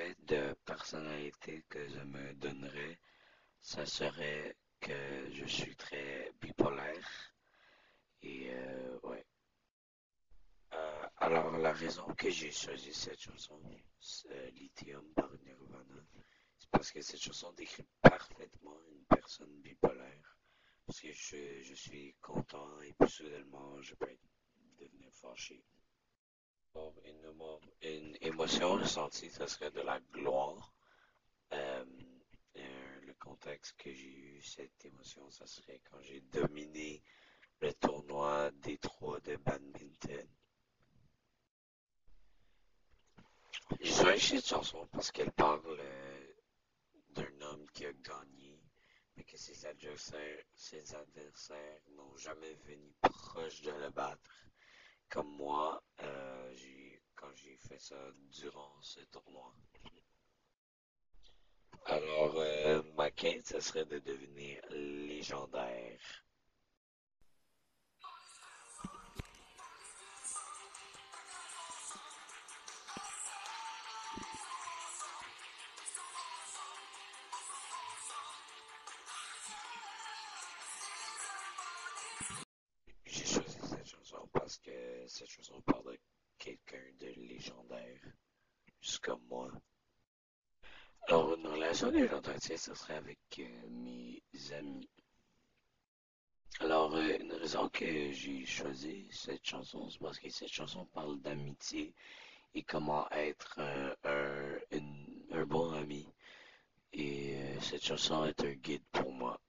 trait de personnalité que je me donnerais, ça serait que je suis très bipolaire. Et ouais. Alors la raison que j'ai choisi cette chanson, Lithium par Nirvana, c'est parce que cette chanson décrit parfaitement une personne bipolaire. Parce que je suis content et puis soudainement je peux devenir fâché. Une émotion ressentie, ça serait de la gloire. Le contexte que j'ai eu, cette émotion, ça serait quand j'ai dominé le tournoi des trois de badminton. J'ai choisi cette chanson parce qu'elle parle d'un homme qui a gagné, mais que ses adversaires n'ont jamais venu proche de le battre. Comme moi, quand j'ai fait ça durant ce tournoi. Alors, ma quête, ça serait de devenir légendaire. Parce que cette chanson parle de quelqu'un de légendaire, juste comme moi. Alors, une relation légendaire, ce serait avec mes amis. Alors, une raison que j'ai choisi cette chanson, c'est parce que cette chanson parle d'amitié et comment être un bon ami. Et cette chanson est un guide pour moi.